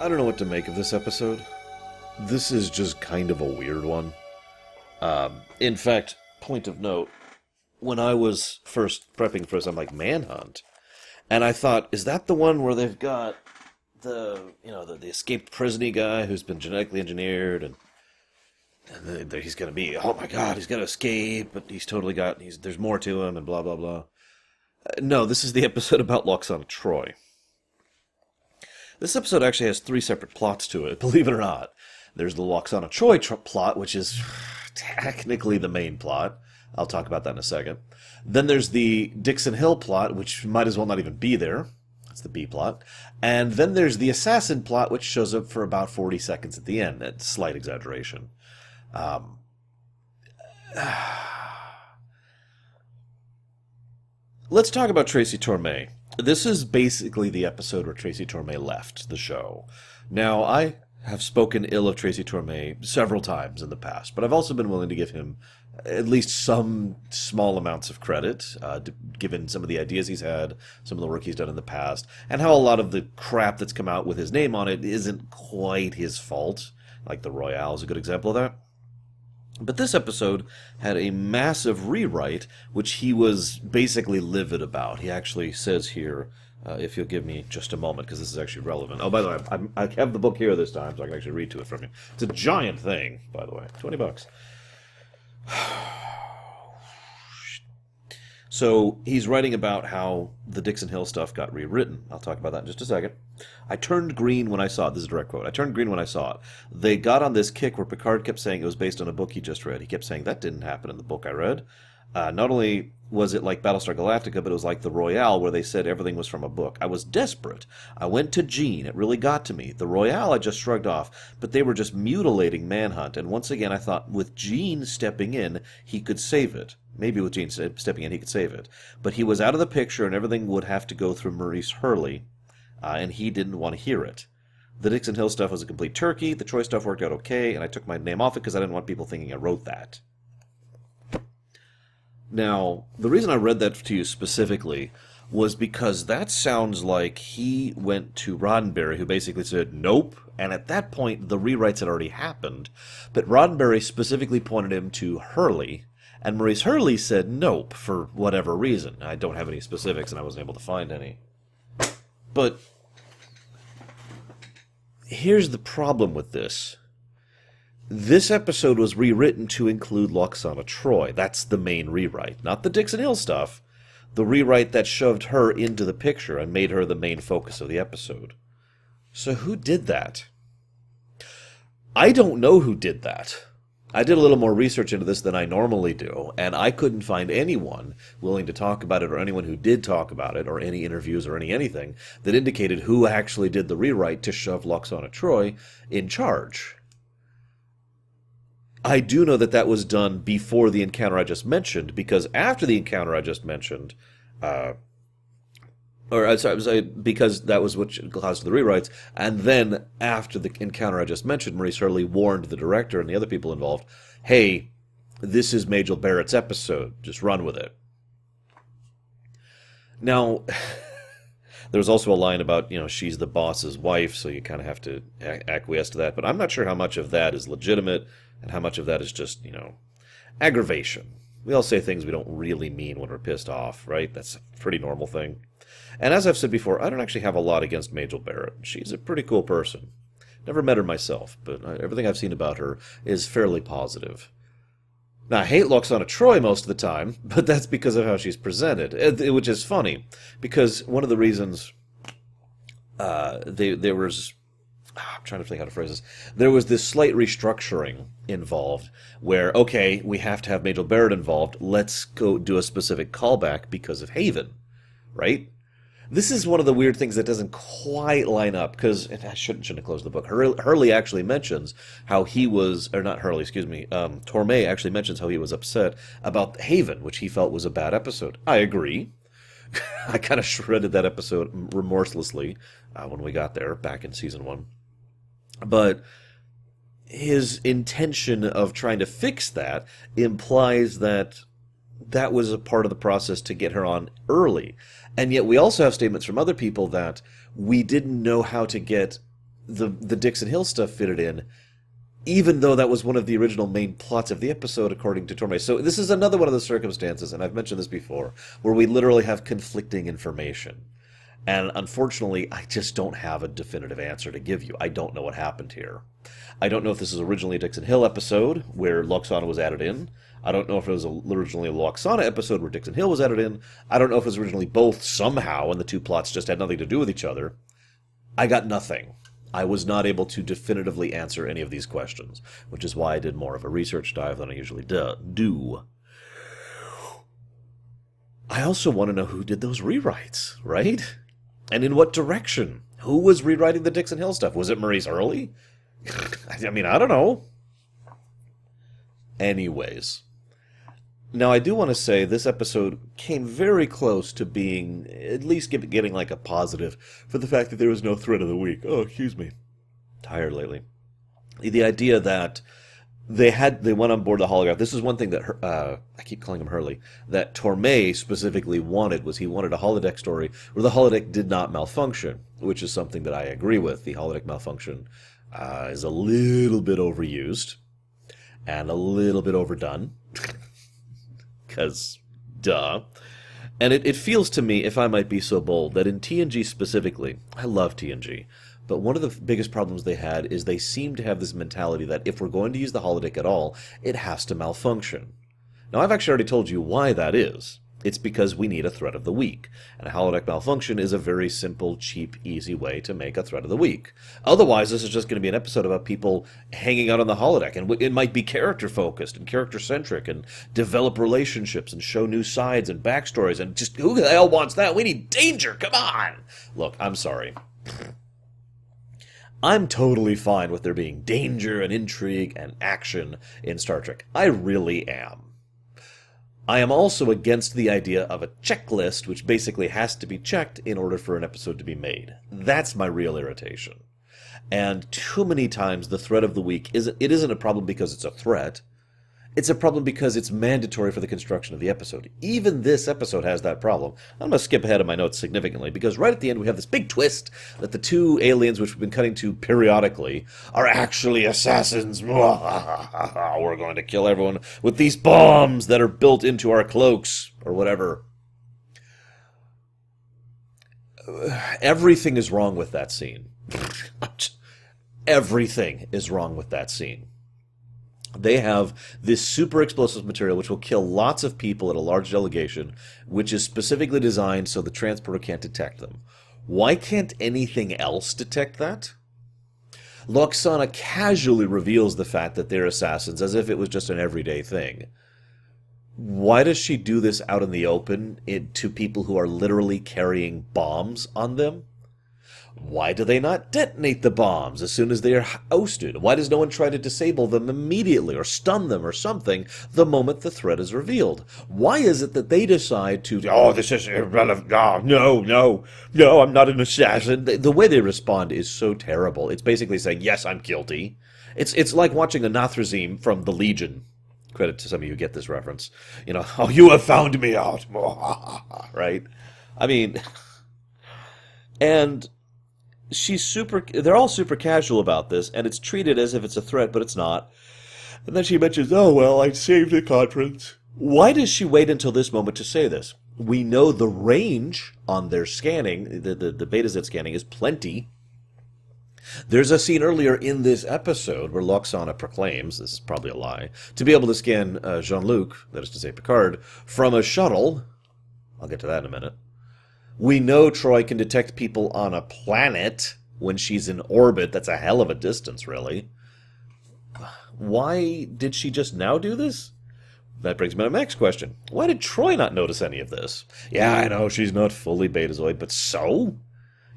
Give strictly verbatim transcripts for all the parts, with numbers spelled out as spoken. I don't know what to make of this episode. This is just kind of a weird one. Um, in fact, point of note, when I was first prepping for this, I'm like, Manhunt? And I thought, is that the one where they've got the, you know, the, the escaped prison guy who's been genetically engineered, and, and he's going to be, oh my God, he's going to escape, but he's totally got, he's there's more to him, and blah, blah, blah. Uh, no, this is the episode about Lwaxana Troi. This episode actually has three separate plots to it, believe it or not. There's the Lwaxana Troi tr- plot, which is technically the main plot. I'll talk about that in a second. Then there's the Dixon Hill plot, which might as well not even be there. That's the B plot. And then there's the assassin plot, which shows up for about forty seconds at the end. That's slight exaggeration. Um, uh, let's talk about Tracy Tormé. This is basically the episode where Tracy Tormé left the show. Now, I have spoken ill of Tracy Tormé several times in the past, but I've also been willing to give him at least some small amounts of credit, uh, given some of the ideas he's had, some of the work he's done in the past, and how a lot of the crap that's come out with his name on it isn't quite his fault. Like the Royale is a good example of that. But this episode had a massive rewrite, which he was basically livid about. He actually says here, uh, if you'll give me just a moment, because this is actually relevant. Oh, by the way, I'm, I have the book here this time, so I can actually read to it from you. It's a giant thing, by the way. twenty bucks. So he's writing about how the Dixon Hill stuff got rewritten. I'll talk about that in just a second. I turned green when I saw it. This is a direct quote. I turned green when I saw it. They got on this kick where Picard kept saying it was based on a book he just read. He kept saying, that didn't happen in the book I read. Uh, not only was it like Battlestar Galactica, but it was like the Royale, where they said everything was from a book. I was desperate. I went to Gene. It really got to me. The Royale I just shrugged off, but they were just mutilating Manhunt. And once again, I thought, with Gene stepping in, he could save it. Maybe with Gene stepping in, he could save it. But he was out of the picture, and everything would have to go through Maurice Hurley, uh, and he didn't want to hear it. The Dixon Hill stuff was a complete turkey. The Troi stuff worked out okay, and I took my name off it because I didn't want people thinking I wrote that. Now, the reason I read that to you specifically was because that sounds like he went to Roddenberry, who basically said, nope. And at that point, the rewrites had already happened. But Roddenberry specifically pointed him to Hurley, and Maurice Hurley said nope for whatever reason. I don't have any specifics, and I wasn't able to find any. But here's the problem with this. This episode was rewritten to include Lwaxana Troi. That's the main rewrite, not the Dixon Hill stuff. The rewrite that shoved her into the picture and made her the main focus of the episode. So who did that? I don't know who did that. I did a little more research into this than I normally do, and I couldn't find anyone willing to talk about it, or anyone who did talk about it, or any interviews or any anything that indicated who actually did the rewrite to shove Lwaxana Troi in charge. I do know that that was done before the encounter I just mentioned, because after the encounter I just mentioned, uh, or I'm sorry, I'm sorry, because that was what caused the rewrites, and then after the encounter I just mentioned, Maurice Hurley warned the director and the other people involved, hey, this is Majel Barrett's episode, just run with it. Now, there was also a line about, you know, she's the boss's wife, so you kind of have to acquiesce to that, but I'm not sure how much of that is legitimate, and how much of that is just, you know, aggravation. We all say things we don't really mean when we're pissed off, right? That's a pretty normal thing. And as I've said before, I don't actually have a lot against Majel Barrett. She's a pretty cool person. Never met her myself, but everything I've seen about her is fairly positive. Now, I hate Lwaxana Troi most of the time, but that's because of how she's presented, which is funny, because one of the reasons uh, they, there was... I'm trying to think how to phrase this. There was this slight restructuring involved where, okay, we have to have Majel Barrett involved. Let's go do a specific callback because of Haven, right? This is one of the weird things that doesn't quite line up because, and I shouldn't, shouldn't have closed the book. Hurley actually mentions how he was, or not Hurley, excuse me, um, Tormé actually mentions how he was upset about Haven, which he felt was a bad episode. I agree. I kind of shredded that episode remorselessly uh, when we got there back in season one. But his intention of trying to fix that implies that that was a part of the process to get her on early. And yet we also have statements from other people that we didn't know how to get the the Dixon Hill stuff fitted in, even though that was one of the original main plots of the episode, according to Tormé. So this is another one of the circumstances, and I've mentioned this before, where we literally have conflicting information. And unfortunately, I just don't have a definitive answer to give you. I don't know what happened here. I don't know if this is originally a Dixon Hill episode where Lwaxana was added in. I don't know if it was originally a Lwaxana episode where Dixon Hill was added in. I don't know if it was originally both somehow and the two plots just had nothing to do with each other. I got nothing. I was not able to definitively answer any of these questions, which is why I did more of a research dive than I usually do. I also want to know who did those rewrites, right? And in what direction? Who was rewriting the Dixon Hill stuff? Was it Maurice Hurley? I mean, I don't know. Anyways. Now, I do want to say this episode came very close to being, at least getting like a positive, for the fact that there was no threat of the week. Oh, excuse me. Tired lately. The idea that they had, they went on board the holograph. This is one thing that, uh, I keep calling him Hurley, that Tormé specifically wanted, was he wanted a holodeck story where the holodeck did not malfunction, which is something that I agree with. The holodeck malfunction uh, is a little bit overused and a little bit overdone. Because, duh. And it, it feels to me, if I might be so bold, that in T N G specifically, I love T N G, but one of the biggest problems they had is they seem to have this mentality that if we're going to use the holodeck at all, it has to malfunction. Now, I've actually already told you why that is. It's because we need a threat of the week. And a holodeck malfunction is a very simple, cheap, easy way to make a threat of the week. Otherwise, this is just going to be an episode about people hanging out on the holodeck. And it might be character-focused and character-centric and develop relationships and show new sides and backstories. And just, who the hell wants that? We need danger! Come on! Look, I'm sorry. I'm totally fine with there being danger and intrigue and action in Star Trek. I really am. I am also against the idea of a checklist, which basically has to be checked in order for an episode to be made. That's my real irritation. And too many times the threat of the week, isn't, it isn't a problem because it's a threat. It's a problem because it's mandatory for the construction of the episode. Even this episode has that problem. I'm going to skip ahead in my notes significantly, because right at the end we have this big twist that the two aliens, which we've been cutting to periodically, are actually assassins. We're going to kill everyone with these bombs that are built into our cloaks, or whatever. Everything is wrong with that scene. Everything is wrong with that scene. They have this super explosive material which will kill lots of people at a large delegation, which is specifically designed so the transporter can't detect them. Why can't anything else detect that? Lwaxana casually reveals the fact that they're assassins as if it was just an everyday thing. Why does she do this out in the open it, to people who are literally carrying bombs on them? Why do they not detonate the bombs as soon as they are ousted? Why does no one try to disable them immediately or stun them or something the moment the threat is revealed? Why is it that they decide to, oh, this is irrelevant, oh, no, no, no, I'm not an assassin. The, the way they respond is so terrible. It's basically saying, yes, I'm guilty. It's it's like watching a Nathrazim from the Legion. Credit to some of you who get this reference. You know, oh, you have found me out. Right? I mean, and... She's super, they're all super casual about this, and it's treated as if it's a threat, but it's not. And then she mentions, oh, well, I saved the conference. Why does she wait until this moment to say this? We know the range on their scanning, the, the, the Betazoid scanning, is plenty. There's a scene earlier in this episode where Lwaxana proclaims, this is probably a lie, to be able to scan uh, Jean-Luc, that is to say Picard, from a shuttle. I'll get to that in a minute. We know Troi can detect people on a planet when she's in orbit. That's a hell of a distance, really. Why did she just now do this? That brings me to my next question. Why did Troi not notice any of this? Yeah, I know she's not fully Betazoid, but so?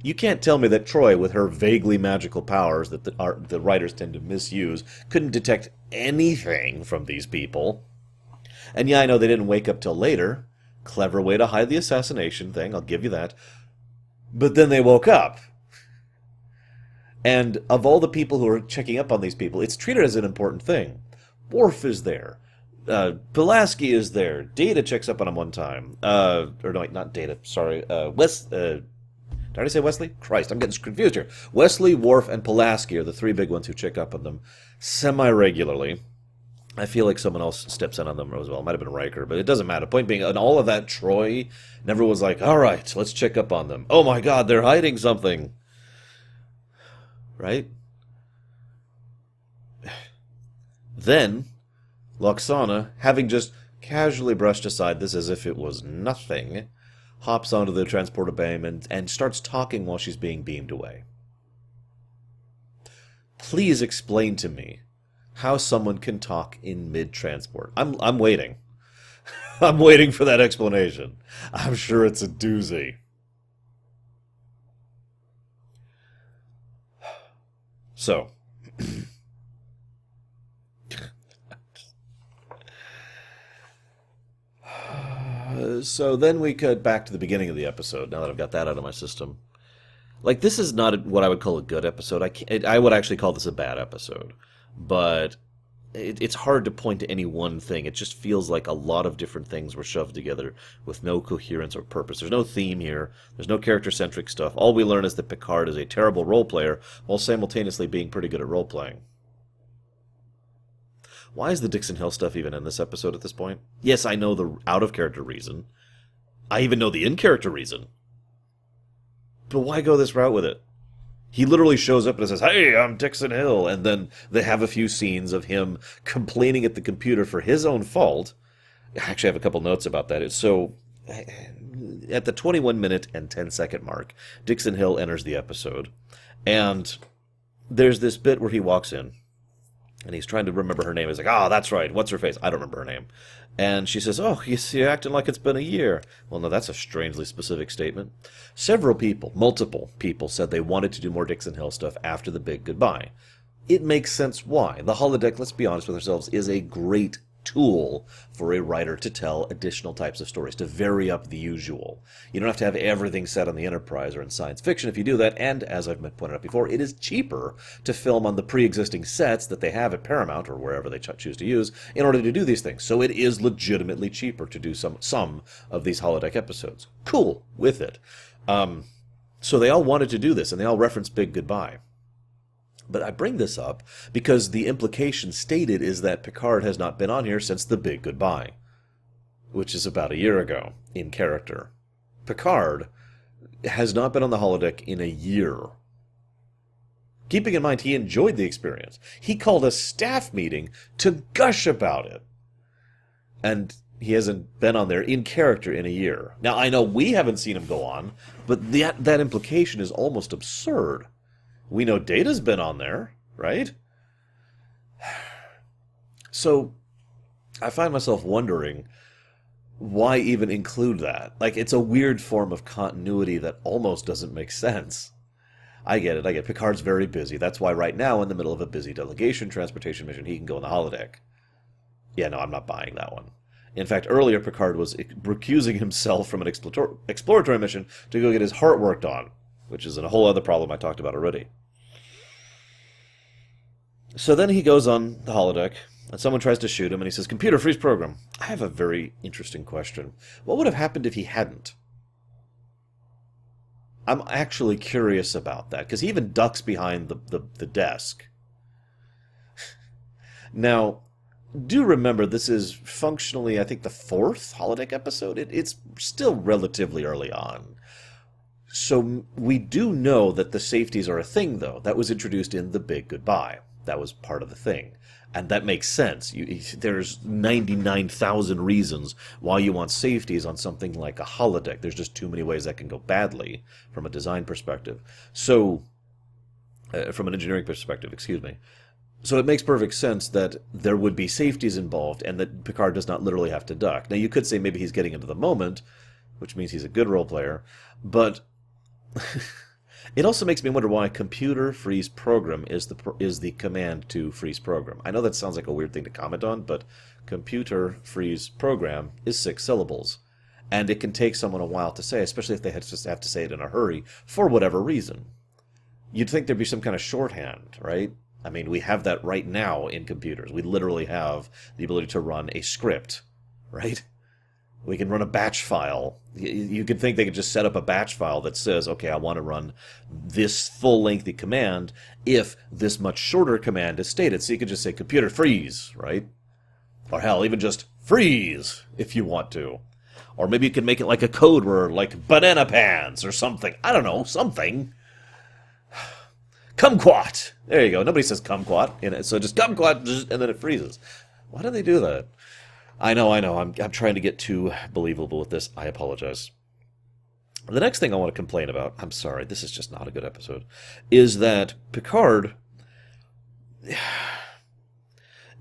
You can't tell me that Troi, with her vaguely magical powers that the, our, the writers tend to misuse, couldn't detect anything from these people. And yeah, I know they didn't wake up till later. Clever way to hide the assassination thing, I'll give you that. But then they woke up. And of all the people who are checking up on these people, it's treated as an important thing. Worf is there. Uh, Pulaski is there. Data checks up on him one time. Uh, or no, not Data, sorry. Uh, Wes, uh, Did I say Wesley? Christ, I'm getting confused here. Wesley, Worf, and Pulaski are the three big ones who check up on them semi-regularly. I feel like someone else steps in on them as well. It might have been Riker, but it doesn't matter. Point being, and all of that, Troi never was like, all right, let's check up on them. Oh my God, they're hiding something. Right? Then, Lwaxana, having just casually brushed aside this as if it was nothing, hops onto the transporter beam and, and starts talking while she's being beamed away. Please explain to me how someone can talk in mid-transport. I'm I'm waiting. I'm waiting for that explanation. I'm sure it's a doozy. So, so then we cut back to the beginning of the episode, now that I've got that out of my system. Like, this is not what I would call a good episode. I can't, I would actually call this a bad episode. But it, it's hard to point to any one thing. It just feels like a lot of different things were shoved together with no coherence or purpose. There's no theme here. There's no character-centric stuff. All we learn is that Picard is a terrible role-player while simultaneously being pretty good at role-playing. Why is the Dixon Hill stuff even in this episode at this point? Yes, I know the out-of-character reason. I even know the in-character reason. But why go this route with it? He literally shows up and says, hey, I'm Dixon Hill. And then they have a few scenes of him complaining at the computer for his own fault. I actually have a couple notes about that. So at the twenty-one minute and ten second mark, Dixon Hill enters the episode. And there's this bit where he walks in. And he's trying to remember her name. He's like, ah, oh, that's right. What's her face? I don't remember her name. And she says, oh, you're acting like it's been a year. Well, no, that's a strangely specific statement. Several people, multiple people, said they wanted to do more Dixon Hill stuff after the big goodbye. It makes sense why. The holodeck, let's be honest with ourselves, is a great tool for a writer to tell additional types of stories, to vary up the usual. You don't have to have everything set on the Enterprise or in science fiction if you do that, and as I've pointed out before, it is cheaper to film on the pre-existing sets that they have at Paramount or wherever they ch- choose to use in order to do these things. So it is legitimately cheaper to do some some of these holodeck episodes. Cool with it. Um, so they all wanted to do this, and they all referenced Big Goodbye. But I bring this up because the implication stated is that Picard has not been on here since the big goodbye, which is about a year ago in character. Picard has not been on the holodeck in a year. Keeping in mind he enjoyed the experience. He called a staff meeting to gush about it. And he hasn't been on there in character in a year. Now, I know we haven't seen him go on, but that, that implication is almost absurd. We know Data's been on there, right? So, I find myself wondering why even include that. Like, it's a weird form of continuity that almost doesn't make sense. I get it, I get it. Picard's very busy. That's why right now, in the middle of a busy delegation transportation mission, he can go in the holodeck. Yeah, no, I'm not buying that one. In fact, earlier Picard was recusing himself from an exploratory, exploratory mission to go get his heart worked on, which is a whole other problem I talked about already. So then he goes on the holodeck, and someone tries to shoot him, and he says, computer, freeze program. I have a very interesting question. What would have happened if he hadn't? I'm actually curious about that, because he even ducks behind the, the, the desk. Now, do remember, this is functionally, I think, the fourth holodeck episode. It, it's still relatively early on. So we do know that the safeties are a thing, though. That was introduced in The Big Goodbye. That was part of the thing. And that makes sense. You, there's ninety-nine thousand reasons why you want safeties on something like a holodeck. There's just too many ways that can go badly from a design perspective. So, uh, from an engineering perspective, excuse me. So it makes perfect sense that there would be safeties involved and that Picard does not literally have to duck. Now, you could say maybe he's getting into the moment, which means he's a good role player, but it also makes me wonder why computer freeze program is the pro- is the command to freeze program. I know that sounds like a weird thing to comment on, but computer freeze program is six syllables. And it can take someone a while to say, especially if they have to, have to say it in a hurry, for whatever reason. You'd think there'd be some kind of shorthand, right? I mean, we have that right now in computers. We literally have the ability to run a script, right? We can run a batch file. You could think they could just set up a batch file that says, okay, I want to run this full lengthy command if this much shorter command is stated. So you could just say, computer, freeze, right? Or hell, even just freeze if you want to. Or maybe you could make it like a code word, like banana pants or something. I don't know, something. Kumquat. There you go. Nobody says kumquat in it, so just kumquat, and then it freezes. Why do they do that? I know, I know. I'm I'm trying to get too believable with this. I apologize. The next thing I want to complain about, I'm sorry, this is just not a good episode, is that Picard,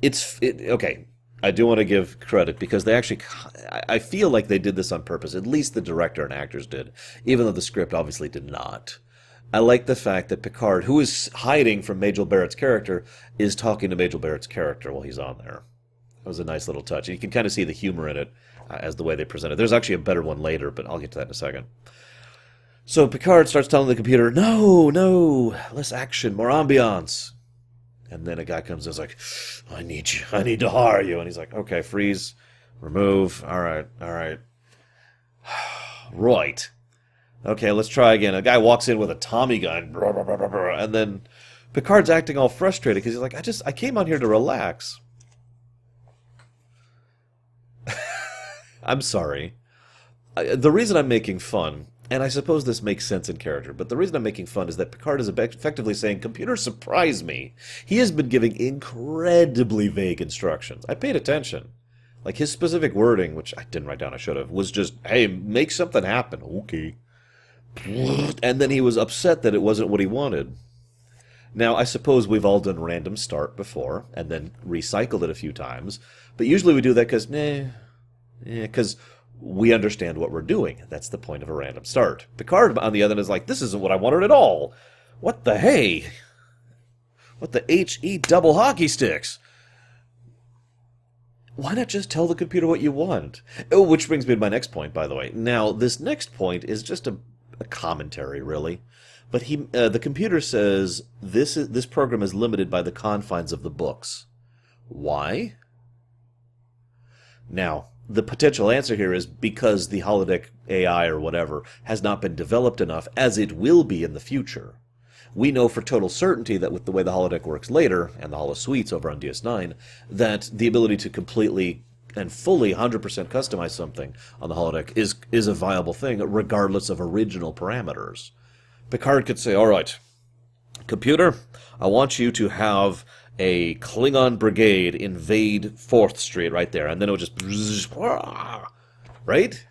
it's, it, okay, I do want to give credit because they actually, I feel like they did this on purpose. At least the director and actors did, even though the script obviously did not. I like the fact that Picard, who is hiding from Majel Barrett's character, is talking to Majel Barrett's character while he's on there. That was a nice little touch. You can kind of see the humor in it uh, as the way they present it. There's actually a better one later, but I'll get to that in a second. So Picard starts telling the computer, no, no, less action, more ambiance. And then a guy comes in and is like, I need you. I need to hire you. And he's like, okay, freeze, remove. All right, all right. Right. Okay, let's try again. A guy walks in with a Tommy gun, and then Picard's acting all frustrated because he's like, I just, I came on here to relax. I'm sorry. I, the reason I'm making fun, and I suppose this makes sense in character, but the reason I'm making fun is that Picard is effectively saying, computer, surprise me. He has been giving incredibly vague instructions. I paid attention. Like, his specific wording, which I didn't write down, I should have, was just, hey, make something happen. Okay. And then he was upset that it wasn't what he wanted. Now, I suppose we've all done random start before, and then recycled it a few times, but usually we do that because, nah, because we understand what we're doing. That's the point of a random start. Picard, on the other hand, is like, this isn't what I wanted at all. What the hey? What the H-E double hockey sticks? Why not just tell the computer what you want? Oh, which brings me to my next point, by the way. Now, this next point is just a, a commentary, really. But he, uh, the computer says, this is, this program is limited by the confines of the books. Why? Now, the potential answer here is because the holodeck A I or whatever has not been developed enough, as it will be in the future. We know for total certainty that with the way the holodeck works later, and the holosuites over on D S nine, that the ability to completely and fully one hundred percent customize something on the holodeck is is a viable thing, regardless of original parameters. Picard could say, all right, computer, I want you to have a Klingon brigade invade fourth Street right there, and then it would just... right?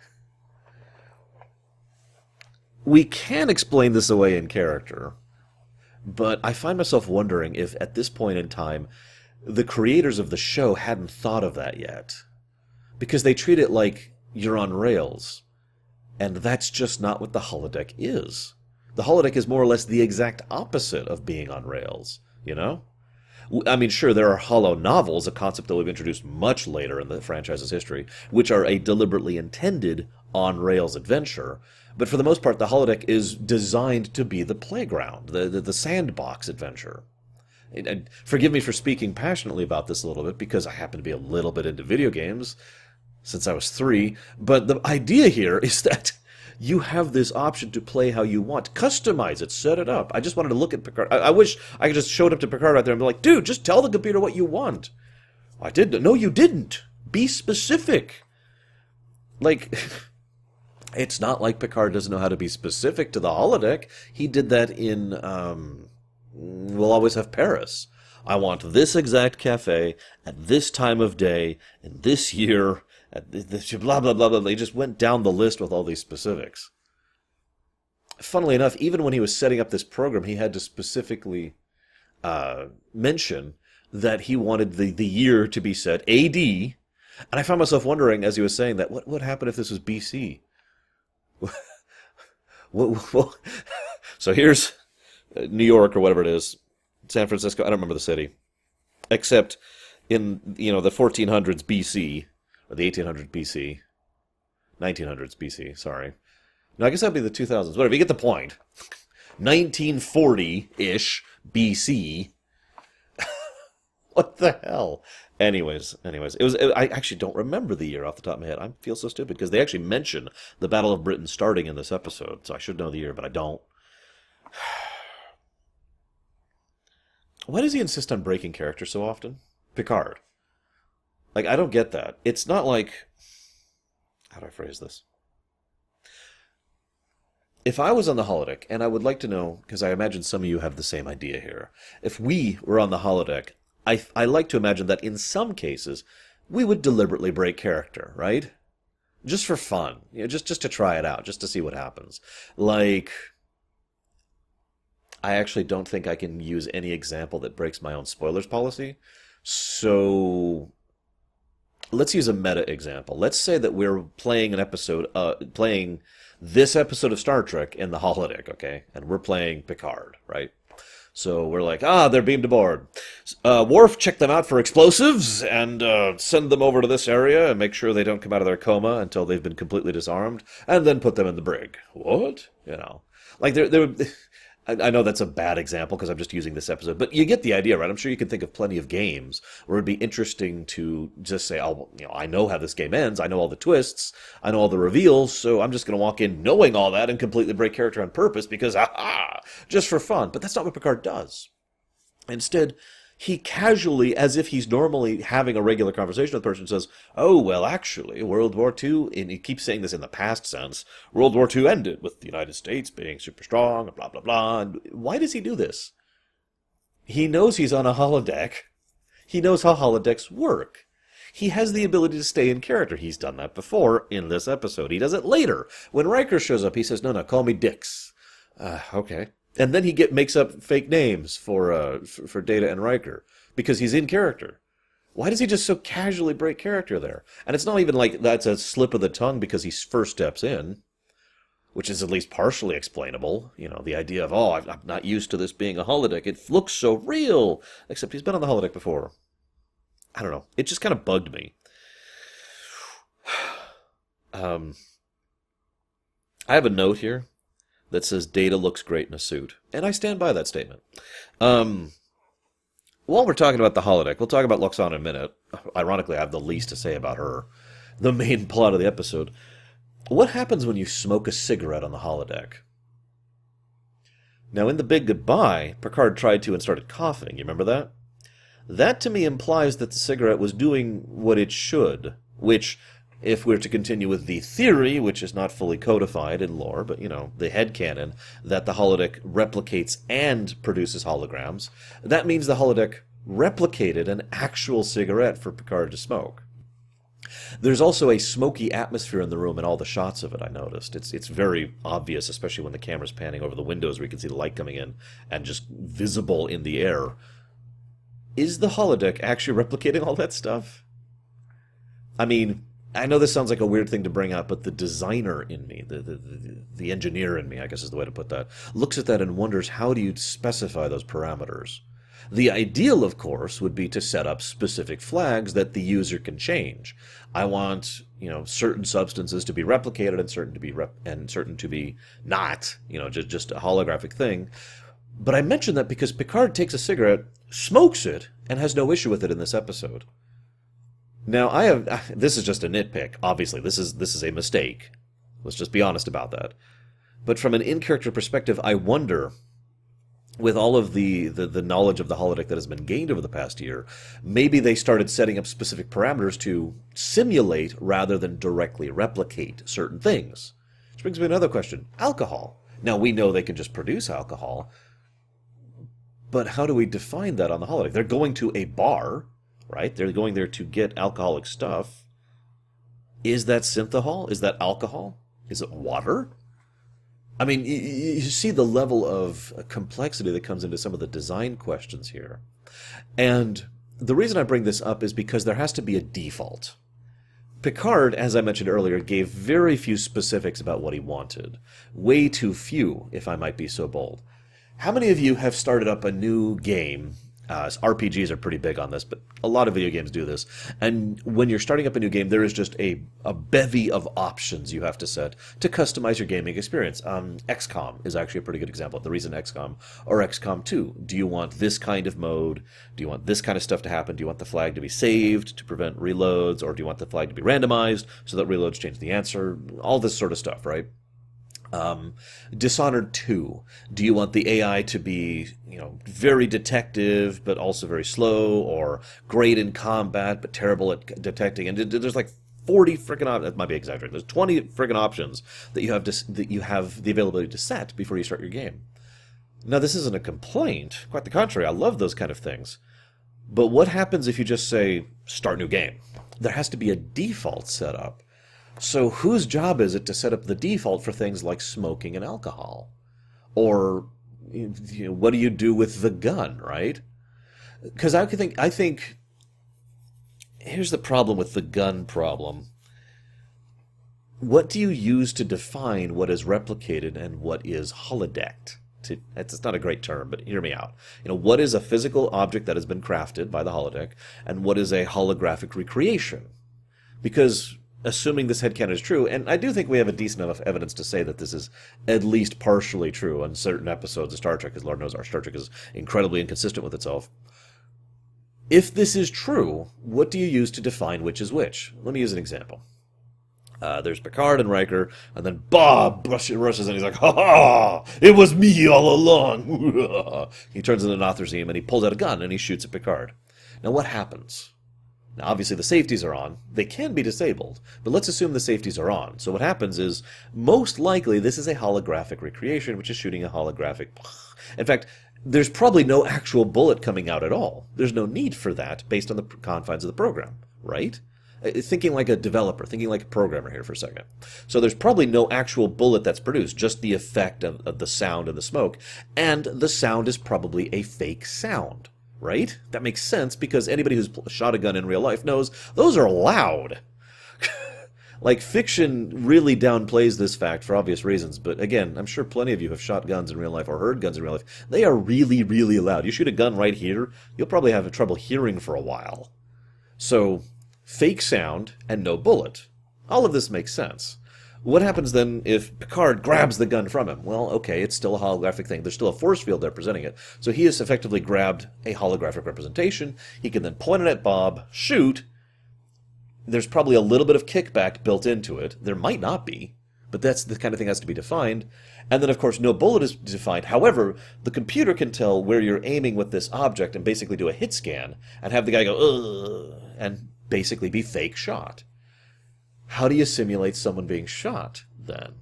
We can explain this away in character, but I find myself wondering if, at this point in time, the creators of the show hadn't thought of that yet. Because they treat it like you're on rails. And that's just not what the holodeck is. The holodeck is more or less the exact opposite of being on rails, you know? I mean, sure, there are holo novels, a concept that we've introduced much later in the franchise's history, which are a deliberately intended on-rails adventure, but for the most part, the holodeck is designed to be the playground, the, the, the sandbox adventure. And, and forgive me for speaking passionately about this a little bit, because I happen to be a little bit into video games since I was three, but the idea here is that you have this option to play how you want. Customize it. Set it up. I just wanted to look at Picard. I, I wish I could just showed up to Picard right there and be like, dude, just tell the computer what you want. I didn't. No, you didn't. Be specific. Like, it's not like Picard doesn't know how to be specific to the holodeck. He did that in, um, We'll Always Have Paris. I want this exact cafe at this time of day in this year. Blah, blah, blah, blah. He just went down the list with all these specifics. Funnily enough, even when he was setting up this program, he had to specifically uh, mention that he wanted the, the year to be set A D. And I found myself wondering, as he was saying that, what would happen if this was B C? what, what, what? So here's New York or whatever it is, San Francisco, I don't remember the city, except in, you know, the fourteen hundreds B C, or the eighteen hundreds B C, nineteen hundreds B C, sorry. No, I guess that'd be the two thousands, whatever, you get the point. nineteen forty-ish B C What the hell? Anyways, anyways, it was. It, I actually don't remember the year off the top of my head. I feel so stupid because they actually mention the Battle of Britain starting in this episode, so I should know the year, but I don't. Why does he insist on breaking character so often? Picard. Like, I don't get that. It's not like... How do I phrase this? If I was on the holodeck, and I would like to know, because I imagine some of you have the same idea here, if we were on the holodeck, I, I like to imagine that in some cases, we would deliberately break character, right? Just for fun. You know, just, just to try it out, just to see what happens. Like... I actually don't think I can use any example that breaks my own spoilers policy. So let's use a meta example. Let's say that we're playing an episode, uh, playing this episode of Star Trek in the holodeck, okay? And we're playing Picard, right? So we're like, ah, they're beamed aboard. Uh, Worf, check them out for explosives and uh, send them over to this area and make sure they don't come out of their coma until they've been completely disarmed, and then put them in the brig. What? You know, like they're... they're I know that's a bad example because I'm just using this episode, but you get the idea, right? I'm sure you can think of plenty of games where it'd be interesting to just say, "Oh, you know, I know how this game ends. I know all the twists. I know all the reveals. So I'm just going to walk in knowing all that and completely break character on purpose because, aha, just for fun." But that's not what Picard does. Instead, he casually, as if he's normally having a regular conversation with the person, says, "Oh, well, actually, World War Two," and he keeps saying this in the past sense, "World War Two ended with the United States being super strong, and blah, blah, blah." And why does he do this? He knows he's on a holodeck. He knows how holodecks work. He has the ability to stay in character. He's done that before in this episode. He does it later. When Riker shows up, he says, "No, no, call me Dix." Uh, okay. And then he get, makes up fake names for, uh, for for Data and Riker because he's in character. Why does he just so casually break character there? And it's not even like that's a slip of the tongue because he first steps in, which is at least partially explainable. You know, the idea of, oh, I'm not used to this being a holodeck. It looks so real. Except he's been on the holodeck before. I don't know. It just kind of bugged me. um, I have a note here that says Data looks great in a suit. And I stand by that statement. Um, while we're talking about the holodeck, we'll talk about Lwaxana in a minute. Ironically, I have the least to say about her. The main plot of the episode. What happens when you smoke a cigarette on the holodeck? Now, in the big goodbye, Picard tried to and started coughing. You remember that? That, to me, implies that the cigarette was doing what it should. Which... if we're to continue with the theory, which is not fully codified in lore, but, you know, the headcanon, that the holodeck replicates and produces holograms, that means the holodeck replicated an actual cigarette for Picard to smoke. There's also a smoky atmosphere in the room in all the shots of it, I noticed. It's it's very obvious, especially when the camera's panning over the windows where you can see the light coming in and just visible in the air. Is the holodeck actually replicating all that stuff? I mean... I know this sounds like a weird thing to bring up, but the designer in me, the, the the the engineer in me, I guess is the way to put that, looks at that and wonders, how do you specify those parameters? The ideal, of course, would be to set up specific flags that the user can change. I want, you know, certain substances to be replicated and certain to be rep- and certain to be not, you know, just just a holographic thing. But I mention that because Picard takes a cigarette, smokes it, and has no issue with it in this episode. Now, I have... this is just a nitpick. Obviously, this is this is a mistake. Let's just be honest about that. But from an in-character perspective, I wonder, with all of the, the, the knowledge of the holodeck that has been gained over the past year, maybe they started setting up specific parameters to simulate rather than directly replicate certain things. Which brings me to another question. Alcohol. Now, we know they can just produce alcohol, but how do we define that on the holodeck? They're going to a bar... right? They're going there to get alcoholic stuff. Is that synthahol? Is that alcohol? Is it water? I mean, you, you see the level of complexity that comes into some of the design questions here. And the reason I bring this up is because there has to be a default. Picard, as I mentioned earlier, gave very few specifics about what he wanted. Way too few, if I might be so bold. How many of you have started up a new game Uh, R P Gs are pretty big on this, but a lot of video games do this. And when you're starting up a new game, there is just a, a bevy of options you have to set to customize your gaming experience. Um, X COM is actually a pretty good example of the reason X COM or X COM two. Do you want this kind of mode? Do you want this kind of stuff to happen? Do you want the flag to be saved to prevent reloads? Or do you want the flag to be randomized so that reloads change the answer? All this sort of stuff, right? Um, Dishonored two. Do you want the A I to be, you know, very detective but also very slow, or great in combat but terrible at detecting? And there's like forty freaking options. That might be exaggerated. There's twenty freaking options that you have to, that you have the availability to set before you start your game. Now, this isn't a complaint. Quite the contrary. I love those kind of things. But what happens if you just say start new game? There has to be a default setup. So whose job is it to set up the default for things like smoking and alcohol? Or, you know, what do you do with the gun, right? Because I think, I think... here's the problem with the gun problem. What do you use to define what is replicated and what is holodecked? To, it's not a great term, but hear me out. You know, what is a physical object that has been crafted by the holodeck, and what is a holographic recreation? Because... assuming this headcanon is true, and I do think we have a decent enough evidence to say that this is at least partially true on certain episodes of Star Trek, because Lord knows our Star Trek is incredibly inconsistent with itself. If this is true, what do you use to define which is which? Let me use an example. Uh, there's Picard and Riker, and then Bob rushes in, he's like, ha ha, it was me all along. He turns into an Nothrazine, and he pulls out a gun, and he shoots at Picard. Now what happens? Now, obviously, the safeties are on. They can be disabled, but let's assume the safeties are on. So what happens is, most likely, this is a holographic recreation, which is shooting a holographic... In fact, there's probably no actual bullet coming out at all. There's no need for that based on the confines of the program, right? Thinking like a developer, thinking like a programmer here for a second. So there's probably no actual bullet that's produced, just the effect of, of the sound and the smoke. And the sound is probably a fake sound. Right? That makes sense, because anybody who's shot a gun in real life knows those are loud. Like, fiction really downplays this fact for obvious reasons, but again, I'm sure plenty of you have shot guns in real life or heard guns in real life. They are really, really loud. You shoot a gun right here, you'll probably have trouble hearing for a while. So, fake sound and no bullet. All of this makes sense. What happens then if Picard grabs the gun from him? Well, okay, it's still a holographic thing. There's still a force field there presenting it. So he has effectively grabbed a holographic representation. He can then point it at Bob, shoot. There's probably a little bit of kickback built into it. There might not be, but that's the kind of thing that has to be defined. And then, of course, no bullet is defined. However, the computer can tell where you're aiming with this object and basically do a hit scan and have the guy go, ugh, and basically be fake shot. How do you simulate someone being shot, then?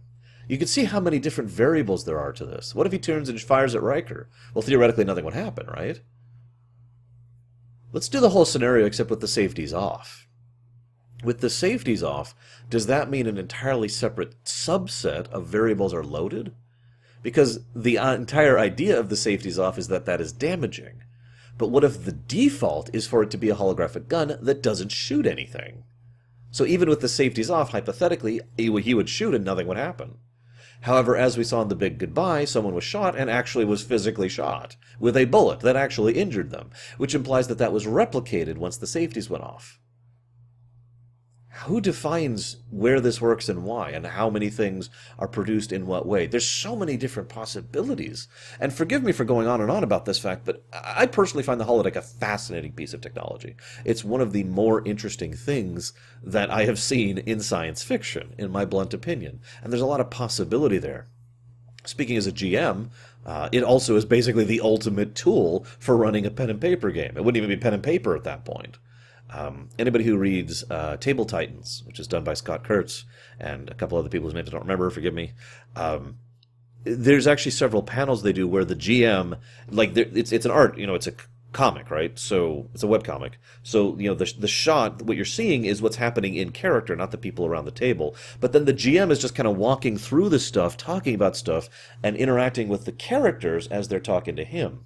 You can see how many different variables there are to this. What if he turns and fires at Riker? Well, theoretically, nothing would happen, right? Let's do the whole scenario except with the safeties off. With the safeties off, does that mean an entirely separate subset of variables are loaded? Because the entire idea of the safeties off is that that is damaging. But what if the default is for it to be a holographic gun that doesn't shoot anything? So even with the safeties off, hypothetically, he would, he would shoot and nothing would happen. However, as we saw in The Big Goodbye, someone was shot and actually was physically shot with a bullet that actually injured them, which implies that that was replicated once the safeties went off. Who defines where this works and why, and how many things are produced in what way? There's so many different possibilities. And forgive me for going on and on about this fact, but I personally find the holodeck a fascinating piece of technology. It's one of the more interesting things that I have seen in science fiction, in my blunt opinion. And there's a lot of possibility there. Speaking as a G M, uh, it also is basically the ultimate tool for running a pen and paper game. It wouldn't even be pen and paper at that point. Um, anybody who reads uh, Table Titans, which is done by Scott Kurtz and a couple other people whose names I don't remember, forgive me, um, there's actually several panels they do where the G M, like, it's it's an art, you know, it's a comic, right? So it's a webcomic. So, you know, the the shot, what you're seeing is what's happening in character, not the people around the table. But then the G M is just kind of walking through this stuff, talking about stuff, and interacting with the characters as they're talking to him.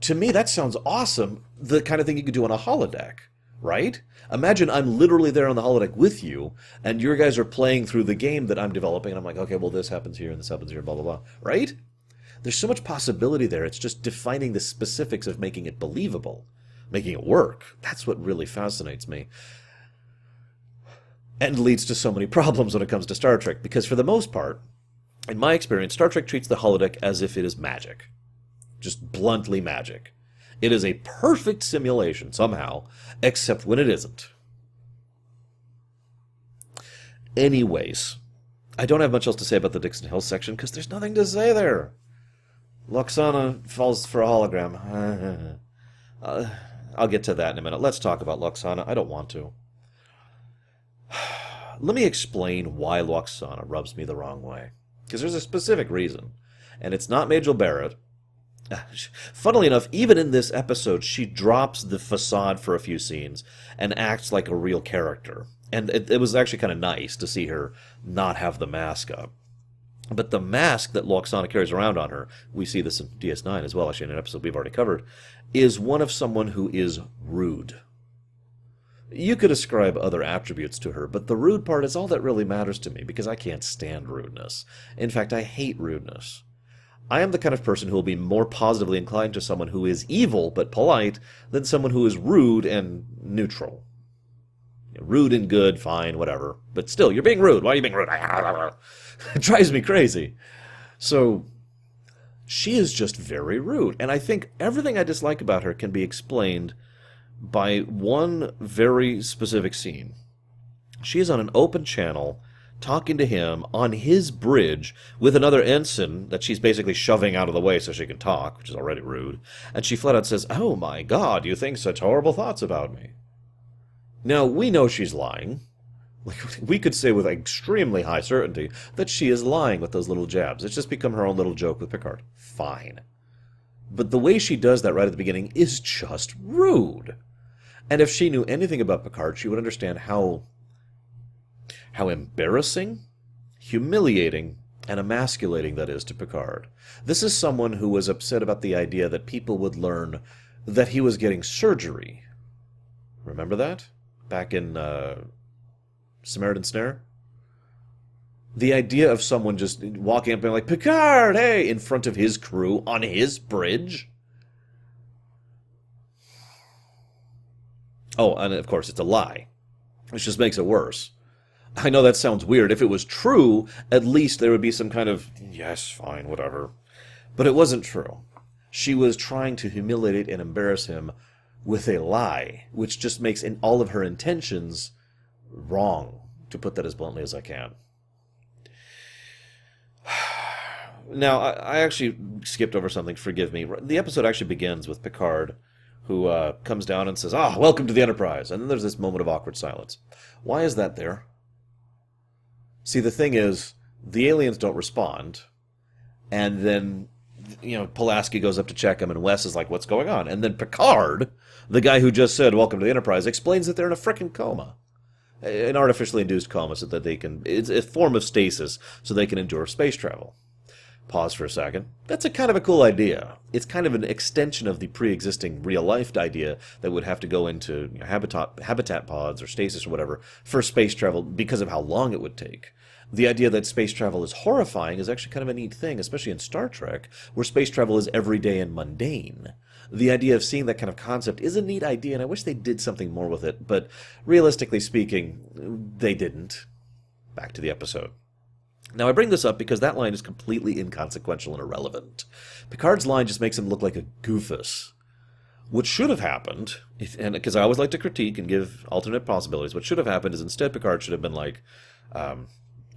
To me, that sounds awesome, the kind of thing you could do on a holodeck, right? Imagine I'm literally there on the holodeck with you, and your guys are playing through the game that I'm developing, and I'm like, okay, well, this happens here, and this happens here, blah, blah, blah, right? There's so much possibility there. It's just defining the specifics of making it believable, making it work. That's what really fascinates me. And leads to so many problems when it comes to Star Trek, because for the most part, in my experience, Star Trek treats the holodeck as if it is magic. Just bluntly magic. It is a perfect simulation somehow, except when it isn't. Anyways, I don't have much else to say about the Dixon Hill section, because there's nothing to say there. Lwaxana falls for a hologram. uh, I'll get to that in a minute. Let's talk about Lwaxana. I don't want to. Let me explain why Lwaxana rubs me the wrong way. Because there's a specific reason. And it's not Majel Barrett. Funnily enough, even in this episode, she drops the facade for a few scenes and acts like a real character. And it, it was actually kind of nice to see her not have the mask up. But the mask that Lwaxana carries around on her, we see this in D S nine as well, actually in an episode we've already covered, is one of someone who is rude. You could ascribe other attributes to her, but the rude part is all that really matters to me, because I can't stand rudeness. In fact, I hate rudeness. I am the kind of person who will be more positively inclined to someone who is evil but polite than someone who is rude and neutral. Rude and good, fine, whatever. But still, you're being rude. Why are you being rude? It drives me crazy. So, she is just very rude. And I think everything I dislike about her can be explained by one very specific scene. She is on an open channel talking to him on his bridge with another ensign that she's basically shoving out of the way so she can talk, which is already rude. And she flat out says, "Oh my God, you think such horrible thoughts about me." Now, we know she's lying. We could say with extremely high certainty that she is lying with those little jabs. It's just become her own little joke with Picard. Fine. But the way she does that right at the beginning is just rude. And if she knew anything about Picard, she would understand how how embarrassing, humiliating, and emasculating that is to Picard. This is someone who was upset about the idea that people would learn that he was getting surgery. Remember that? Back in uh, Samaritan Snare? The idea of someone just walking up and being like, "Picard, hey!" in front of his crew on his bridge. Oh, and of course, it's a lie, which just makes it worse. I know that sounds weird. If it was true, at least there would be some kind of, yes, fine, whatever. But it wasn't true. She was trying to humiliate and embarrass him with a lie, which just makes in all of her intentions wrong, to put that as bluntly as I can. Now, I actually skipped over something, forgive me. The episode actually begins with Picard, who uh, comes down and says, "Ah, welcome to the Enterprise." And then there's this moment of awkward silence. Why is that there? See, the thing is, the aliens don't respond. And then, you know, Pulaski goes up to check him, and Wes is like, "What's going on?" And then Picard, the guy who just said, "Welcome to the Enterprise," explains that they're in a frickin' coma. An artificially induced coma so that they can... It's a form of stasis so they can endure space travel. Pause for a second. That's a kind of a cool idea. It's kind of an extension of the pre-existing real-life idea that would have to go into, you know, habitat, habitat pods or stasis or whatever for space travel because of how long it would take. The idea that space travel is horrifying is actually kind of a neat thing, especially in Star Trek, where space travel is everyday and mundane. The idea of seeing that kind of concept is a neat idea, and I wish they did something more with it, but realistically speaking, they didn't. Back to the episode. Now, I bring this up because that line is completely inconsequential and irrelevant. Picard's line just makes him look like a goofus. What should have happened, if, and because I always like to critique and give alternate possibilities, what should have happened is instead Picard should have been like, um,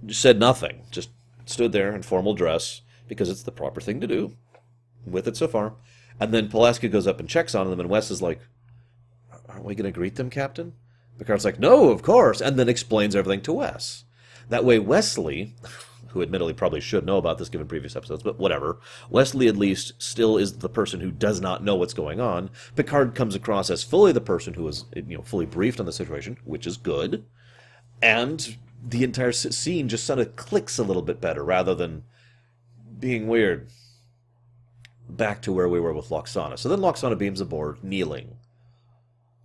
said nothing, just stood there in formal dress, because it's the proper thing to do, with it so far. And then Pulaski goes up and checks on them, and Wes is like, "Aren't we going to greet them, Captain?" Picard's like, "No, of course," and then explains everything to Wes. That way, Wesley, who admittedly probably should know about this given previous episodes, but whatever, Wesley at least still is the person who does not know what's going on. Picard comes across as fully the person who is, you know, fully briefed on the situation, which is good. And the entire scene just sort of clicks a little bit better, rather than being weird. Back to where we were with Lwaxana. So then Lwaxana beams aboard, kneeling.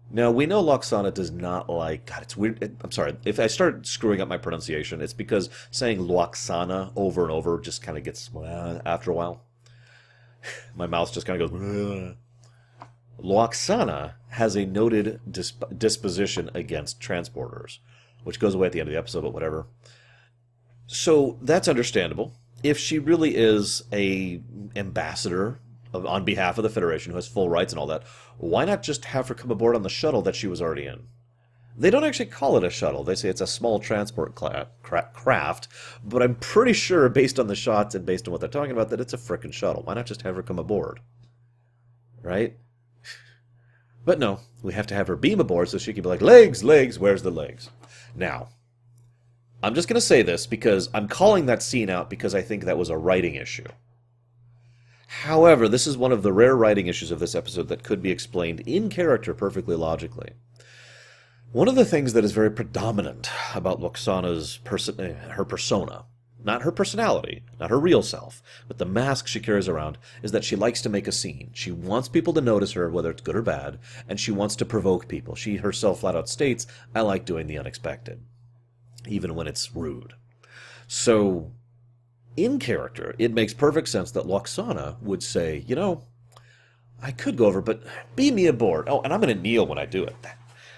Now, we know Lwaxana does not like... God, it's weird. I'm sorry. If I start screwing up my pronunciation, it's because saying Lwaxana over and over just kind of gets... Uh, after a while. my mouth just kind of goes... Bleh. Lwaxana has a noted disp disposition against transporters, which goes away at the end of the episode, but whatever. So that's understandable. If she really is a ambassador of, on behalf of the Federation, who has full rights and all that, why not just have her come aboard on the shuttle that she was already in? They don't actually call it a shuttle. They say it's a small transport cla cra craft, but I'm pretty sure, based on the shots and based on what they're talking about, that it's a frickin' shuttle. Why not just have her come aboard? Right? But no, we have to have her beam aboard so she can be like, legs, legs, where's the legs? Now, I'm just going to say this because I'm calling that scene out because I think that was a writing issue. However, this is one of the rare writing issues of this episode that could be explained in character perfectly logically. One of the things that is very predominant about Lwaxana's person, her persona, not her personality, not her real self, but the mask she carries around, is that she likes to make a scene. She wants people to notice her, whether it's good or bad, and she wants to provoke people. She herself flat out states, I like doing the unexpected, even when it's rude. So, in character, it makes perfect sense that Lwaxana would say, you know, I could go over, but beam me aboard. Oh, and I'm going to kneel when I do it.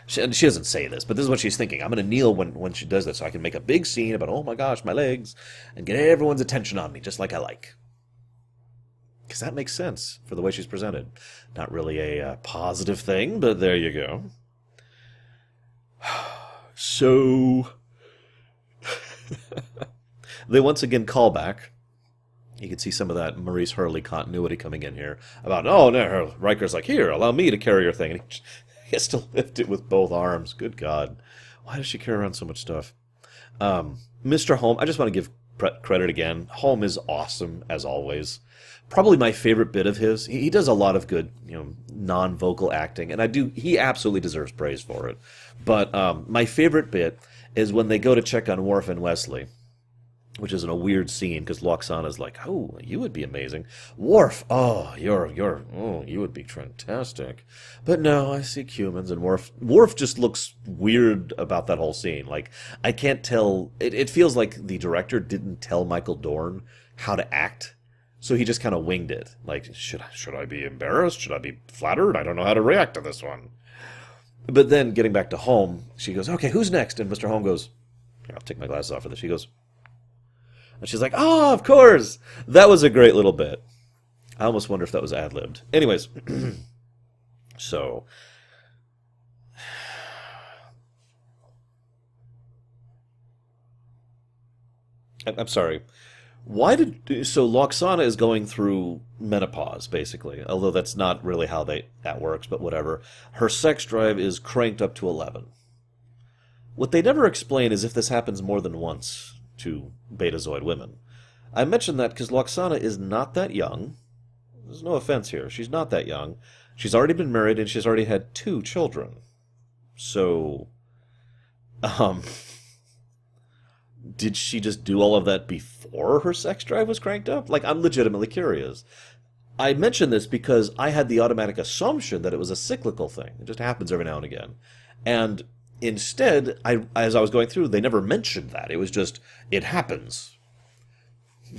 She, and she doesn't say this, but this is what she's thinking. I'm going to kneel when, when she does this so I can make a big scene about, oh my gosh, my legs, and get everyone's attention on me, just like I like. Because that makes sense for the way she's presented. Not really a uh, positive thing, but there you go. So, they once again call back. You can see some of that Maurice Hurley continuity coming in here. About, oh, no, Riker's like, here, allow me to carry your thing. And he just, he has to lift it with both arms. Good God. Why does she carry around so much stuff? Um, Mister Holm, I just want to give credit again. Holm is awesome, as always. Probably my favorite bit of his. He, he does a lot of good, you know, non-vocal acting, and I do. He absolutely deserves praise for it. But um, my favorite bit is when they go to check on Worf and Wesley, which is in a weird scene because Lwaxana's like, oh, you would be amazing. Worf, oh, you're, you're, oh, you would be fantastic. But no, I see humans, and Worf, Worf just looks weird about that whole scene. Like, I can't tell, it, it feels like the director didn't tell Michael Dorn how to act, so he just kind of winged it. Like, should I, should I be embarrassed? Should I be flattered? I don't know how to react to this one. But then, getting back to Holm, she goes, okay, who's next? And Mister Holm goes, here, I'll take my glasses off for this. She goes, and she's like, oh, of course. That was a great little bit. I almost wonder if that was ad-libbed. Anyways, so. I'm sorry. Why did, so Lwaxana is going through menopause, basically, although that's not really how they, that works, but whatever. Her sex drive is cranked up to eleven. What they never explain is if this happens more than once to Betazoid women. I mention that because Lwaxana is not that young. There's no offense here. She's not that young. She's already been married, and she's already had two children. So, um, did she just do all of that before her sex drive was cranked up? Like, I'm legitimately curious. I mention this because I had the automatic assumption that it was a cyclical thing. It just happens every now and again. And instead, I, as I was going through, they never mentioned that. It was just, it happens.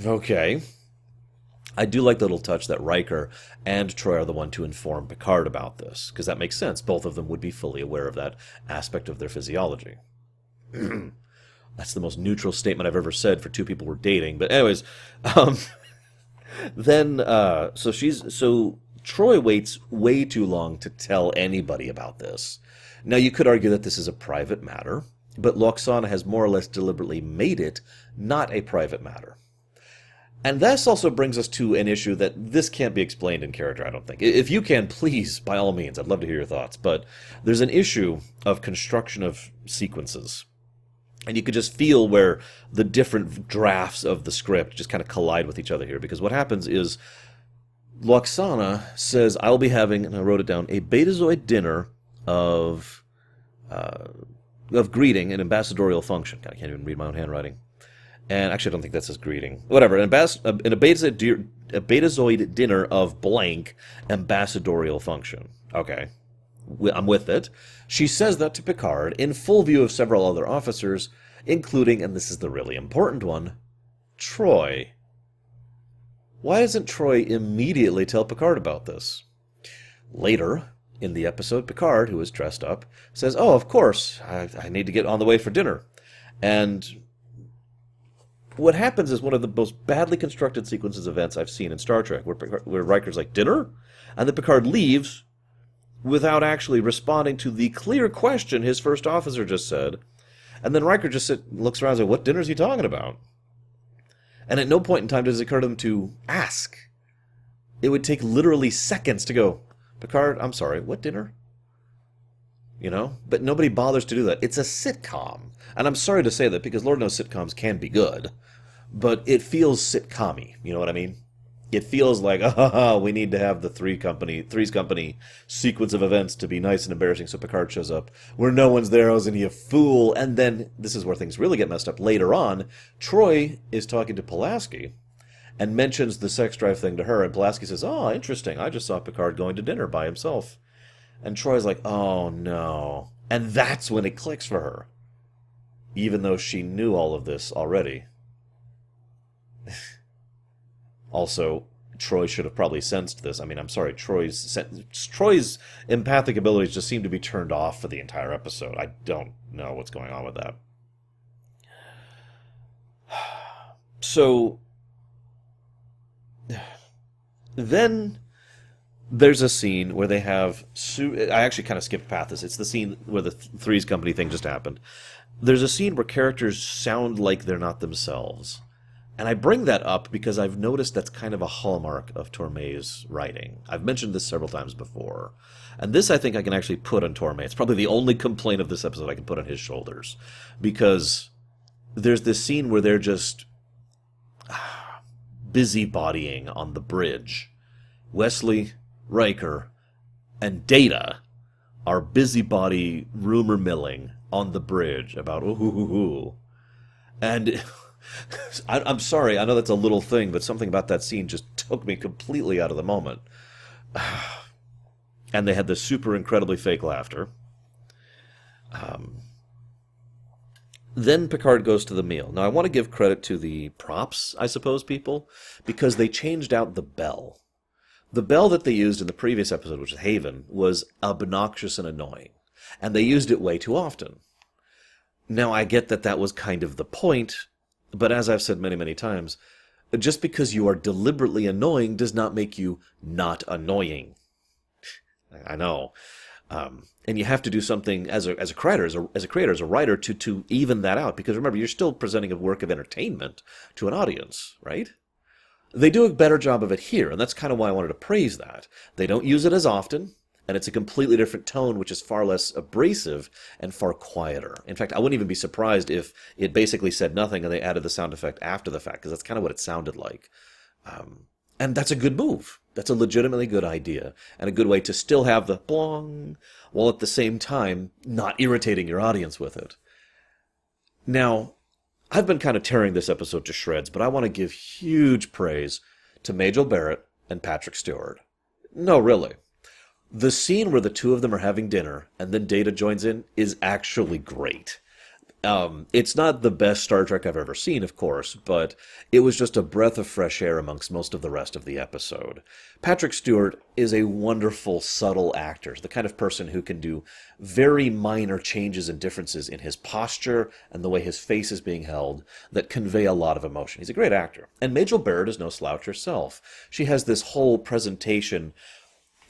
Okay. I do like the little touch that Riker and Troi are the one to inform Picard about this, because that makes sense. Both of them would be fully aware of that aspect of their physiology. That's the most neutral statement I've ever said for two people we're dating. But anyways, um, then, uh, so she's, so Troi waits way too long to tell anybody about this. Now, you could argue that this is a private matter, but Lwaxana has more or less deliberately made it not a private matter. And this also brings us to an issue that this can't be explained in character, I don't think. If you can, please, by all means, I'd love to hear your thoughts. But there's an issue of construction of sequences. And you could just feel where the different drafts of the script just kind of collide with each other here. Because what happens is Lwaxana says, I'll be having, and I wrote it down, a Betazoid dinner of uh, of greeting, an ambassadorial function. God, I can't even read my own handwriting. And actually, I don't think that says greeting. Whatever, an, ambas a, an a, betazoid a Betazoid dinner of blank ambassadorial function. Okay, I'm with it. She says that to Picard in full view of several other officers, including, and this is the really important one, Troi. Why doesn't Troi immediately tell Picard about this? Later in the episode, Picard, who is dressed up, says, oh, of course, I, I need to get on the way for dinner. And what happens is one of the most badly constructed sequences of events I've seen in Star Trek, where, Picard, where Riker's like, dinner? And then Picard leaves without actually responding to the clear question his first officer just said. And then Riker just sit, looks around and says, what dinner is he talking about? And at no point in time does it occur to him to ask. It would take literally seconds to go, Picard, I'm sorry, what dinner? You know? But nobody bothers to do that. It's a sitcom. And I'm sorry to say that, because Lord knows sitcoms can be good. But it feels sitcom-y. You know what I mean? It feels like, ah, we need to have the three company, Three's Company sequence of events to be nice and embarrassing, so Picard shows up where no one's there, I was in, you fool. And then, this is where things really get messed up. Later on, Troi is talking to Pulaski and mentions the sex drive thing to her, and Pulaski says, oh, interesting, I just saw Picard going to dinner by himself. And Troy's like, oh, no. And that's when it clicks for her, even though she knew all of this already. Also, Troi should have probably sensed this. I mean, I'm sorry, Troy's Troy's empathic abilities just seem to be turned off for the entire episode. I don't know what's going on with that. So, then there's a scene where they have... Su- I actually kind of skipped past this. It's the scene where the Three's Company thing just happened. There's a scene where characters sound like they're not themselves. And I bring that up because I've noticed that's kind of a hallmark of Tormé's writing. I've mentioned this several times before. And this, I think, I can actually put on Tormé. It's probably the only complaint of this episode I can put on his shoulders. Because there's this scene where they're just ah, busybodying on the bridge. Wesley, Riker, and Data are busybody rumor milling on the bridge about ooh hoo hoo hoo. And... I'm sorry, I know that's a little thing, but something about that scene just took me completely out of the moment. And they had this super incredibly fake laughter. Um, then Picard goes to the meal. Now, I want to give credit to the props, I suppose, people, because they changed out the bell. The bell that they used in the previous episode, which is Haven, was obnoxious and annoying. And they used it way too often. Now, I get that that was kind of the point... But as I've said many, many times, just because you are deliberately annoying does not make you not annoying. I know. Um, and you have to do something as a as a creator, as a, as a creator, as a writer, to, to even that out. Because remember, you're still presenting a work of entertainment to an audience, right? They do a better job of it here, and that's kind of why I wanted to praise that. They don't use it as often. And it's a completely different tone, which is far less abrasive and far quieter. In fact, I wouldn't even be surprised if it basically said nothing and they added the sound effect after the fact, because that's kind of what it sounded like. Um, and that's a good move. That's a legitimately good idea and a good way to still have the blong while at the same time not irritating your audience with it. Now, I've been kind of tearing this episode to shreds, but I want to give huge praise to Majel Barrett and Patrick Stewart. No, really. The scene where the two of them are having dinner and then Data joins in is actually great. Um, it's not the best Star Trek I've ever seen, of course, but it was just a breath of fresh air amongst most of the rest of the episode. Patrick Stewart is a wonderful, subtle actor, the kind of person who can do very minor changes and differences in his posture and the way his face is being held that convey a lot of emotion. He's a great actor. And Majel Barrett is no slouch herself. She has this whole presentation...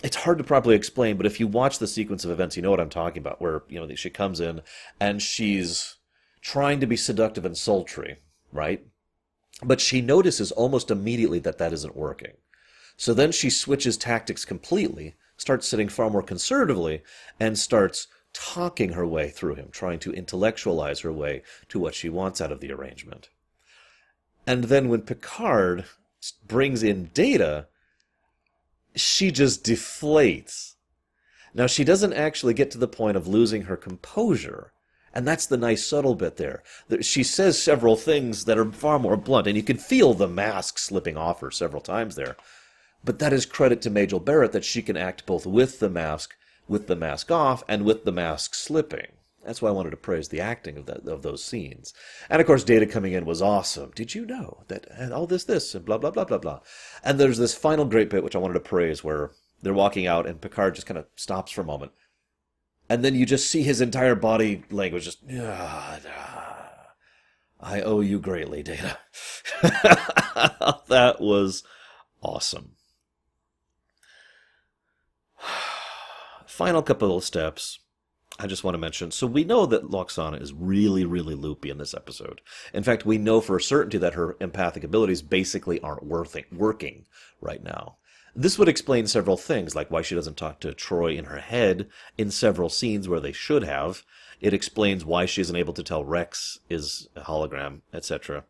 It's hard to properly explain, but if you watch the sequence of events, you know what I'm talking about, where, you know, she comes in and she's trying to be seductive and sultry, right? But she notices almost immediately that that isn't working. So then she switches tactics completely, starts sitting far more conservatively, and starts talking her way through him, trying to intellectualize her way to what she wants out of the arrangement. And then when Picard brings in Data... she just deflates. Now, she doesn't actually get to the point of losing her composure. And that's the nice subtle bit there. She says several things that are far more blunt, and you can feel the mask slipping off her several times there. But that is credit to Majel Barrett that she can act both with the mask, with the mask off, and with the mask slipping. That's why I wanted to praise the acting of that of those scenes. And, of course, Data coming in was awesome. Did you know that and all this, this, and blah, blah, blah, blah, blah. And there's this final great bit, which I wanted to praise, where they're walking out, and Picard just kind of stops for a moment. And then you just see his entire body language just, ah, ah, I owe you greatly, Data. That was awesome. Final couple of steps I just want to mention. So we know that Lwaxana is really, really loopy in this episode. In fact, we know for a certainty that her empathic abilities basically aren't working right now. This would explain several things, like why she doesn't talk to Troi in her head in several scenes where they should have. It explains why she isn't able to tell Rex is a hologram, et cetera.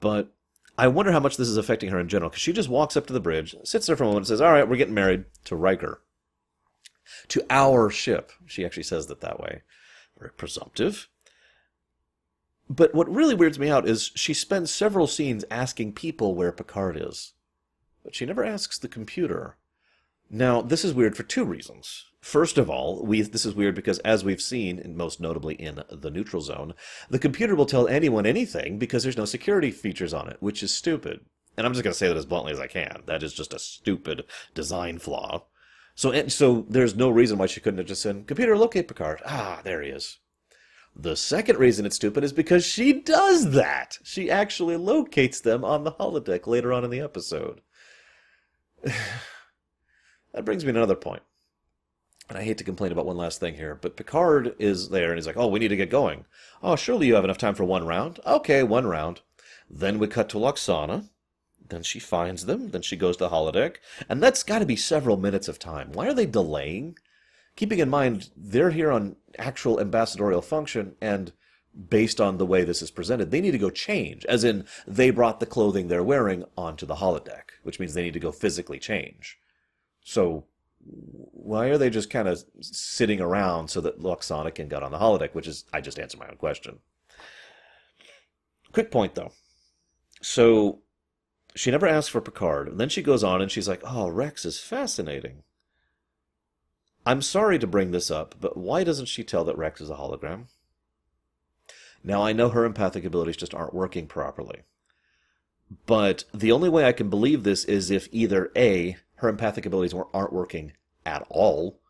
But I wonder how much this is affecting her in general, because she just walks up to the bridge, sits there for a moment, and says, all right, we're getting married to Riker. To our ship. She actually says that that way. Very presumptive. But what really weirds me out is she spends several scenes asking people where Picard is. But she never asks the computer. Now, this is weird for two reasons. First of all, we this is weird because, as we've seen, and most notably in the Neutral Zone, the computer will tell anyone anything because there's no security features on it, which is stupid. And I'm just going to say that as bluntly as I can. That is just a stupid design flaw. So so there's no reason why she couldn't have just said, computer, locate Picard. Ah, there he is. The second reason it's stupid is because she does that. She actually locates them on the holodeck later on in the episode. That brings me to another point. And I hate to complain about one last thing here, but Picard is there and he's like, oh, we need to get going. Oh, surely you have enough time for one round. Okay, one round. Then we cut to Lwaxana. Then she finds them. Then she goes to the holodeck. And that's got to be several minutes of time. Why are they delaying? Keeping in mind, they're here on actual ambassadorial function, and based on the way this is presented, they need to go change. As in, they brought the clothing they're wearing onto the holodeck, which means they need to go physically change. So why are they just kind of sitting around so that Lwaxana can get on the holodeck, which is, I just answered my own question. Quick point, though. So she never asks for Picard, and then she goes on and she's like, oh, Rex is fascinating. I'm sorry to bring this up, but why doesn't she tell that Rex is a hologram? Now, I know her empathic abilities just aren't working properly. But the only way I can believe this is if either A, her empathic abilities aren't working at all,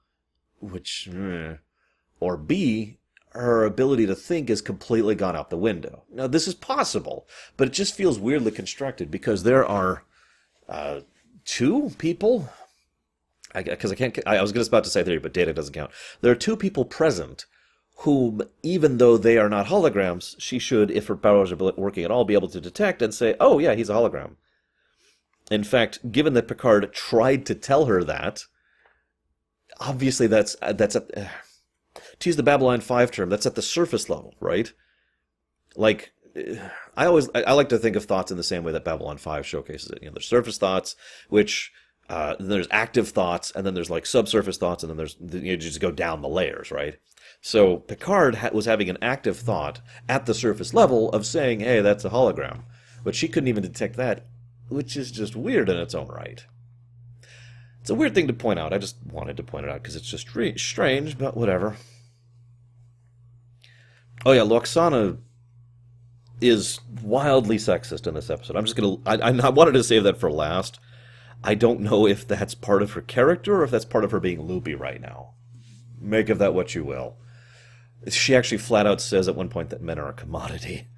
which, or B, her ability to think has completely gone out the window. Now, this is possible, but it just feels weirdly constructed because there are uh, two people. Because I, I can't. I was just about to say three, but Data doesn't count. There are two people present whom, even though they are not holograms, she should, if her powers are working at all, be able to detect and say, oh, yeah, he's a hologram. In fact, given that Picard tried to tell her that, obviously that's, that's a... Uh, to use the Babylon five term, that's at the surface level, right? Like, I always, I like to think of thoughts in the same way that Babylon five showcases it. You know, there's surface thoughts, which, uh, there's active thoughts, and then there's, like, subsurface thoughts, and then there's, you know, just go down the layers, right? So Picard ha- was having an active thought at the surface level of saying, hey, that's a hologram. But she couldn't even detect that, which is just weird in its own right. It's a weird thing to point out. I just wanted to point it out because it's just re- strange, but whatever. Oh yeah, Lwaxana is wildly sexist in this episode. I'm just gonna. I, I wanted to save that for last. I don't know if that's part of her character or if that's part of her being loopy right now. Make of that what you will. She actually flat out says at one point that men are a commodity.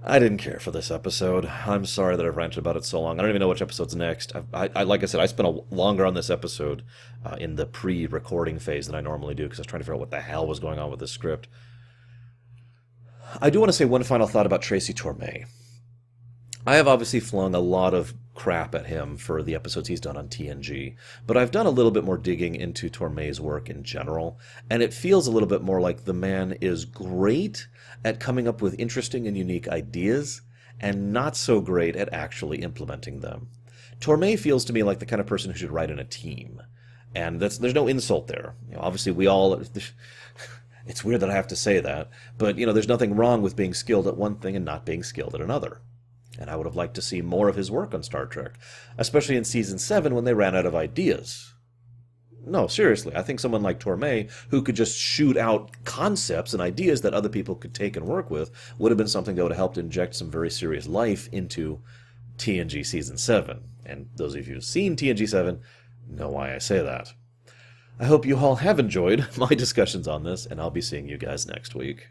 I didn't care for this episode. I'm sorry that I've ranted about it so long. I don't even know which episode's next. I, I, I like I said, I spent a, longer on this episode uh, in the pre-recording phase than I normally do because I was trying to figure out what the hell was going on with this script. I do want to say one final thought about Tracy Tormé. I have obviously flung a lot of crap at him for the episodes he's done on T N G, but I've done a little bit more digging into Tormé's work in general, and it feels a little bit more like the man is great at coming up with interesting and unique ideas, and not so great at actually implementing them. Tormé feels to me like the kind of person who should write in a team, and that's, there's no insult there. You know, obviously, we all... It's weird that I have to say that, but you know, there's nothing wrong with being skilled at one thing and not being skilled at another. And I would have liked to see more of his work on Star Trek, especially in Season seven when they ran out of ideas. No, seriously. I think someone like Tormé, who could just shoot out concepts and ideas that other people could take and work with, would have been something that would have helped inject some very serious life into T N G Season seven. And those of you who've seen T N G seven know why I say that. I hope you all have enjoyed my discussions on this, and I'll be seeing you guys next week.